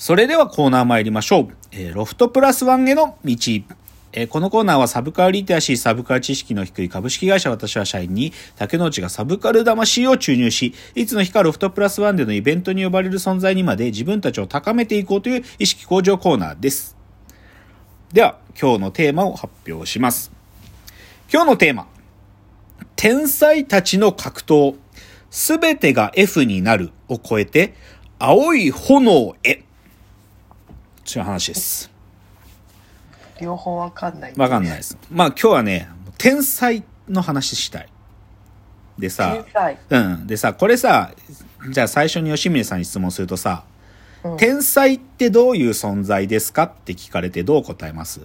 それではコーナー参りましょう。ロフトプラスワンへの道。このコーナーはサブカルリテラシー、サブカル知識の低い株式会社私は社員に竹之内がサブカル魂を注入し、いつの日かロフトプラスワンでのイベントに呼ばれる存在にまで自分たちを高めていこうという意識向上コーナーです。では今日のテーマを発表します。今日のテーマ、天才たちの格闘、すべてが F になるを超えて青い炎へ、という話です。両方わかんない、ね、わかんないです。まあ今日はね、天才の話したい。でさ、でさ、これさ、じゃあ最初に吉峰さんに質問するとさ、うん、天才ってどういう存在ですかって聞かれてどう答えます？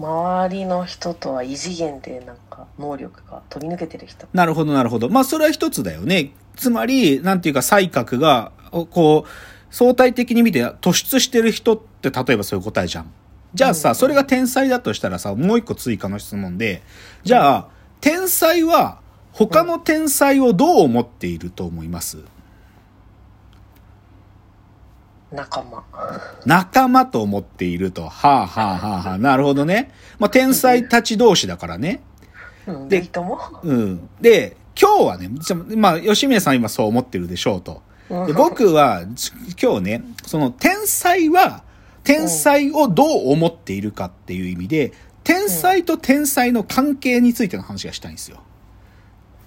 周りの人とは異次元でなんか能力が飛び抜けてる人。なるほどなるほど。まあそれは一つだよね。つまりなんていうか、才覚がこう相対的に見て突出してる人って、例えばそういう答えじゃん。じゃあさ、それが天才だとしたらさ、もう一個追加の質問で、じゃあ天才は他の天才をどう思っていると思います？仲間と思っていると。はあはあはあはあ、なるほどね。まあ天才たち同士だからね。で、いいとも。うん。で、今日はね、まあ吉峰さん今そう思ってるでしょうと。で、僕は今日ね、その天才は天才をどう思っているかっていう意味で、天才と天才の関係についての話がしたいんですよ。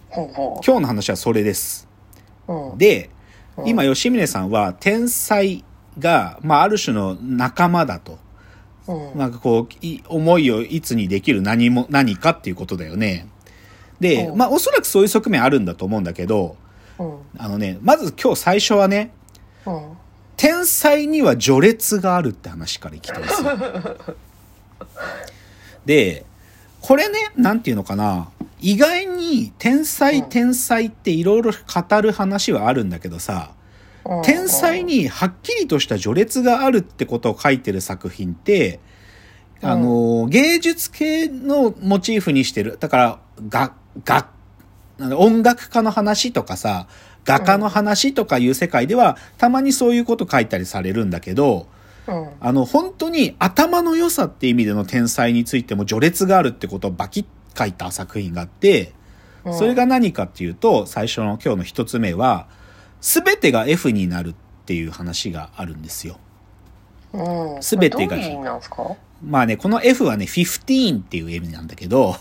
今日の話はそれです。で、今吉峰さんは天才が、まあ、ある種の仲間だと、なんかこう思いをいつにできる何かっていうことだよね。で、まあおそらくそういう側面あるんだと思うんだけど、あのね、まず今日最初はね、天才には序列があるって話からいきたいですよ。で、これね、なんていうのかな、意外に天才っていろいろ語る話はあるんだけどさ、天才にはっきりとした序列があるってことを書いてる作品って、芸術系のモチーフにしてる。だから音楽家の話とかさ、画家の話とかいう世界ではたまにそういうこと書いたりされるんだけど、本当に頭の良さって意味での天才についても序列があるってことをバキッ書いた作品があって、それが何かっていうと、最初の今日の一つ目は全てが F になるっていう話があるんですよ。全てが、どういう意味なんですか？まあね、この F はね、15っていう意味なんだけど、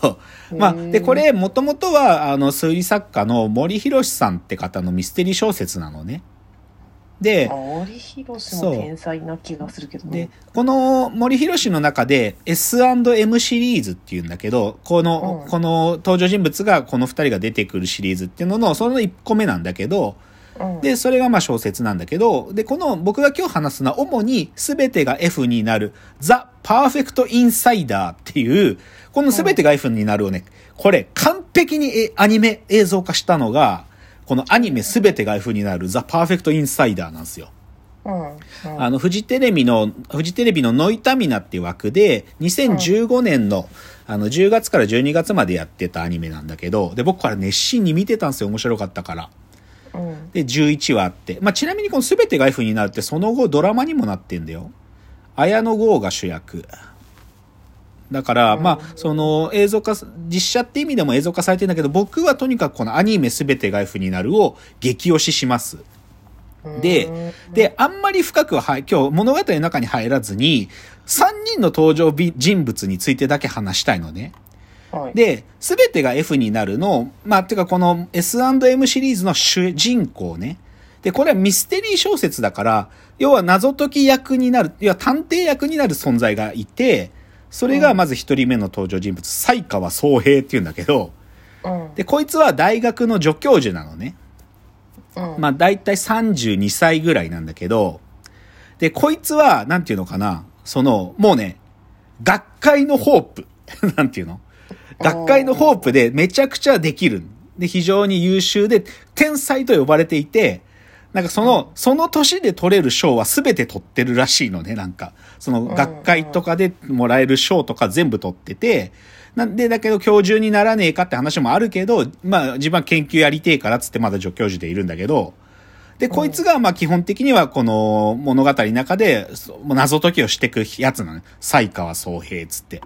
まあ、で、これ、もともとは、推理作家の森博さんって方のミステリー小説なのね。で、森博も天才な気がするけどね。で、この森博の中で S&M シリーズっていうんだけど、この登場人物が、この二人が出てくるシリーズっていうのの、その1個目なんだけど、で、それがまあ小説なんだけど、で、この僕が今日話すのは主に全てが F になる the perfect insider っていう、この全てが F になるをね、これ完璧にアニメ映像化したのが、このアニメ全てが F になる the perfect insider なんですよ。フジテレビのノイタミナっていう枠で2015年の10月から12月までやってたアニメなんだけど、で、僕から熱心に見てたんですよ。面白かったから。で、11話あって。まあ、ちなみにこの全てが F になるってその後ドラマにもなってんだよ。綾野剛が主役。だから、まあ、その映像化、実写って意味でも映像化されてんだけど、僕はとにかくこのアニメ全てが F になるを激推しします。で、あんまり深くは今日物語の中に入らずに、3人の登場人物についてだけ話したいのね。で、すべてが F になるの、まあ、てかこの S&M シリーズの主人公ね。で、これはミステリー小説だから、要は謎解き役になる、要は探偵役になる存在がいて、それがまず一人目の登場人物、才川宗平っていうんだけど、で、こいつは大学の助教授なのね。まあ、だいたい32歳ぐらいなんだけど、で、こいつは、なんていうのかな、その、もうね、学会のホープ、なんていうの、学会のホープでめちゃくちゃできる。で、非常に優秀で、天才と呼ばれていて、なんかその年で取れる賞は全て取ってるらしいのね、なんか。その学会とかでもらえる賞とか全部取ってて、なんで、だけど教授にならねえかって話もあるけど、まあ自分は研究やりてえからっつってまだ助教授でいるんだけど、で、こいつが、まあ、基本的には、この物語の中で、謎解きをしていくやつなのね。才川宗平つって。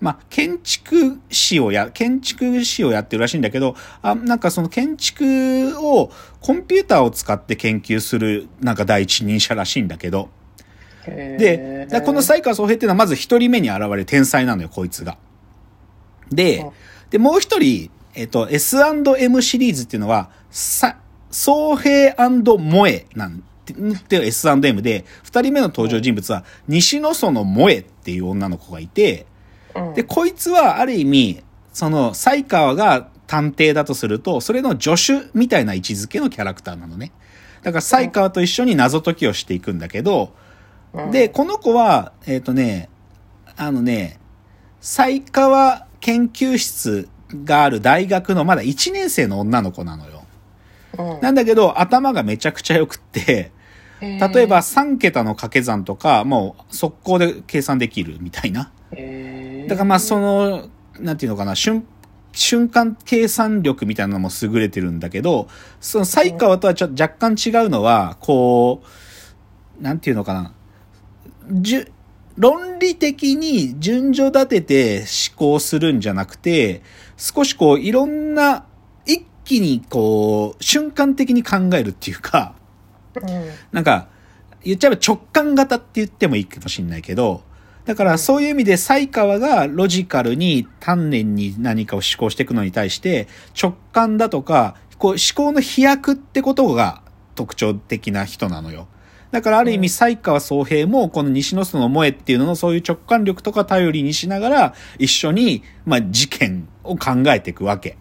まあ、建築士をやってるらしいんだけど、なんかその建築を、コンピューターを使って研究する、なんか第一人者らしいんだけど。で、この才川宗平っていうのは、まず一人目に現れる天才なのよ、こいつが。で、もう一人、S&M シリーズっていうのは、総平&萌えなんて S&M で、二人目の登場人物は西野園萌えっていう女の子がいて、で、こいつはある意味、その、才川が探偵だとすると、それの助手みたいな位置づけのキャラクターなのね。だから才川と一緒に謎解きをしていくんだけど、で、この子は、才川研究室がある大学のまだ1年生の女の子なのよ。なんだけど頭がめちゃくちゃよくって、例えば3桁の掛け算とかもう速攻で計算できるみたいな、だからまあそのなんていうのかな 瞬間計算力みたいなのも優れてるんだけど、その才川とはちょっと若干違うのはこうなんていうのかな論理的に順序立てて思考するんじゃなくて、少しこういろんな一気にこう瞬間的に考えるっていうか、なんか言っちゃえば直感型って言ってもいいかもしれないけど、だからそういう意味で才川がロジカルに丹念に何かを思考していくのに対して直感だとかこう思考の飛躍ってことが特徴的な人なのよ。だからある意味才川宗平もこの西野園萌えっていうののそういう直感力とか頼りにしながら一緒にまあ事件を考えていくわけ。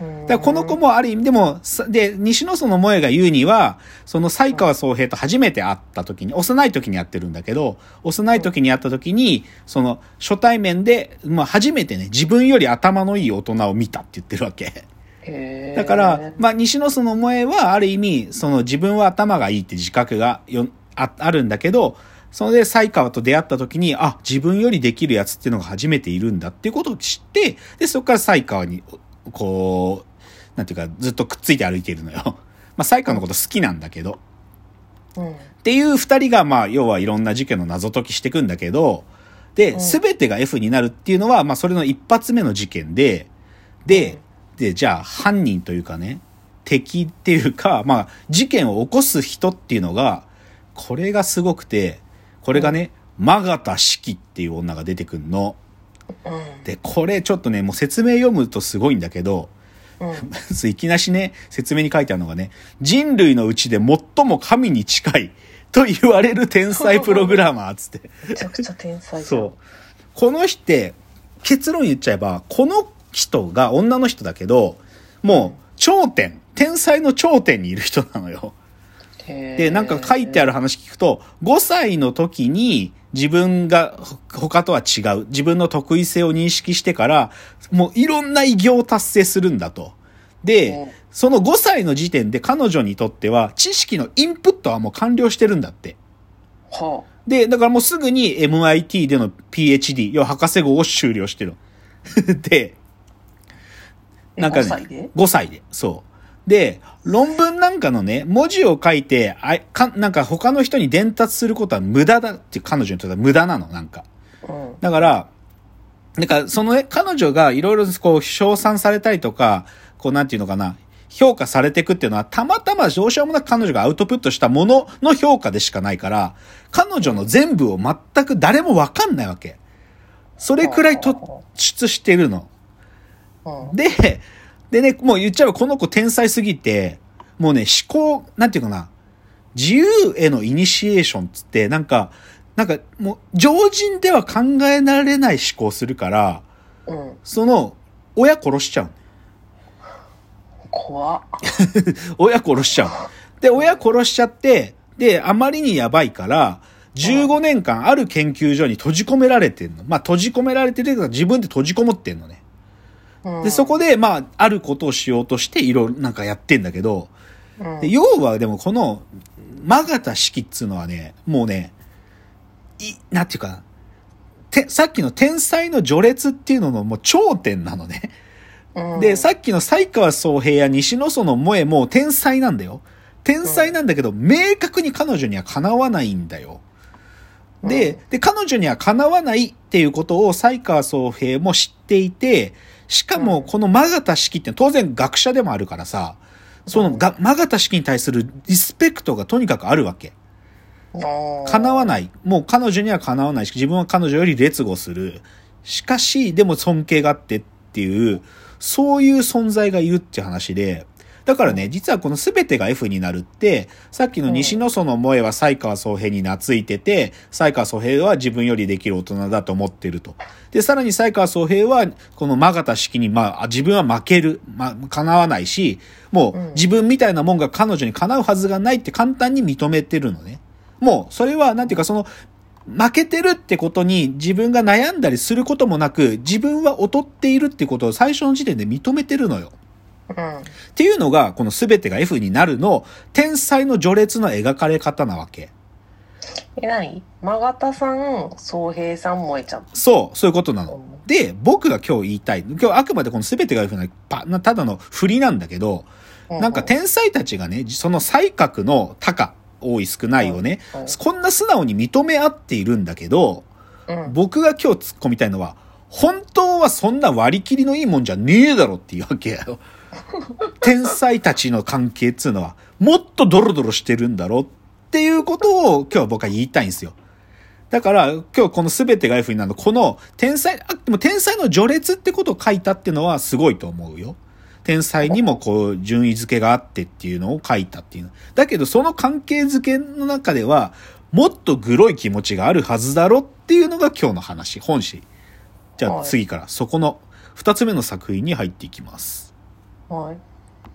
だからこの子もある意味でも、で、西野園萌が言うには、その才川宗平と初めて会った時に、幼い時に会った時に、その初対面で、まあ初めてね、自分より頭のいい大人を見たって言ってるわけ。だから、まあ西野園萌はある意味、その自分は頭がいいって自覚があるんだけど、それで才川と出会った時に、あ、自分よりできるやつっていうのが初めているんだっていうことを知って、で、そこから才川に、こうなんていうかずっとくっついて歩いているのよ。まあ才川のこと好きなんだけど、っていう二人がまあ要はいろんな事件の謎解きしていくんだけど、で全てが F になるっていうのはまあそれの一発目の事件で、でじゃあ犯人というかね敵っていうかまあ事件を起こす人っていうのがこれがすごくて、これがねマガタシキっていう女が出てくんの。でこれちょっとねもう説明読むとすごいんだけど、いきなしね説明に書いてあるのがね、人類のうちで最も神に近いと言われる天才プログラマーつってめちゃくちゃ天才じゃん。そうこの人って結論言っちゃえばこの人が女の人だけどもう天才の頂点にいる人なのよ。でなんか書いてある話聞くと、5歳の時に自分が他とは違う自分の得意性を認識してからもういろんな偉業を達成するんだと。でその5歳の時点で彼女にとっては知識のインプットはもう完了してるんだって、でだからもうすぐに MIT での PhD 要は博士号を修了してるでなんかね5歳でそうで、論文なんかのね、文字を書いて、なんか他の人に伝達することは無駄だって彼女にとっては無駄なの、なんか。だから、そのね、彼女がいろいろこう、称賛されたりとか、こうなんていうのかな、評価されていくっていうのは、たまたまどうしようもなく彼女がアウトプットしたものの評価でしかないから、彼女の全部を全く誰もわかんないわけ。それくらい突出してるの。でね、もう言っちゃえばこの子天才すぎて、もうね、思考、なんていうかな、自由へのイニシエーションつって、なんか、もう、常人では考えられない思考するから、その、親殺しちゃう。怖っ。親殺しちゃう。で、親殺しちゃって、で、あまりにやばいから、15年間ある研究所に閉じ込められてんの。まあ、閉じ込められてるけど、自分で閉じこもってんのね。で、そこで、まあ、あることをしようとして、いろいろなんかやってんだけど、で要は、でもこの、マガタシキっつうのはね、もうね、なんていうか、さっきの天才の序列っていうののもう頂点なのね。で、さっきの才川宗平や西野園萌も天才なんだよ。天才なんだけど、明確に彼女にはかなわないんだよ。で、彼女にはかなわないっていうことを才川惣平も知っていて、しかもこのマガタ式って当然学者でもあるからさ、そのマガタ式に対するリスペクトがとにかくあるわけ。叶わない。もう彼女には叶わないし、自分は彼女より劣後する。しかし、でも尊敬があってっていう、そういう存在がいるって話で、だからね、実はこの全てが F になるって、さっきの西野園萌は才川惣平に懐いてて、才川惣平は自分よりできる大人だと思ってると。で、さらに才川惣平は、このマガタ式に、自分は負ける。叶わないし、もう自分みたいなもんが彼女に叶うはずがないって簡単に認めてるのね。もう、それは、なんていうか、その、負けてるってことに自分が悩んだりすることもなく、自分は劣っているってことを最初の時点で認めてるのよ。うん、っていうのがこの全てが F になるの天才の序列の描かれ方なわけ。何？マガタさん、総平さん、萌えちゃん。そういうことなの。で、僕が今日言いたい、今日あくまでこの全てが F なただの振りなんだけど、なんか天才たちがね、その才覚の高多い少ないをね、こんな素直に認め合っているんだけど、僕が今日突っ込みたいのは、本当はそんな割り切りのいいもんじゃねえだろっていうわけやよ。天才たちの関係っつうのはもっとドロドロしてるんだろうっていうことを今日は僕は言いたいんですよ。だから今日この全てが F になるのこの天才、でも天才の序列ってことを書いたっていうのはすごいと思うよ。天才にもこう順位付けがあってっていうのを書いたっていうの。だけどその関係付けの中ではもっとグロい気持ちがあるはずだろっていうのが今日の話、本誌。じゃあ次からそこの2つ目の作品に入っていきます。はい。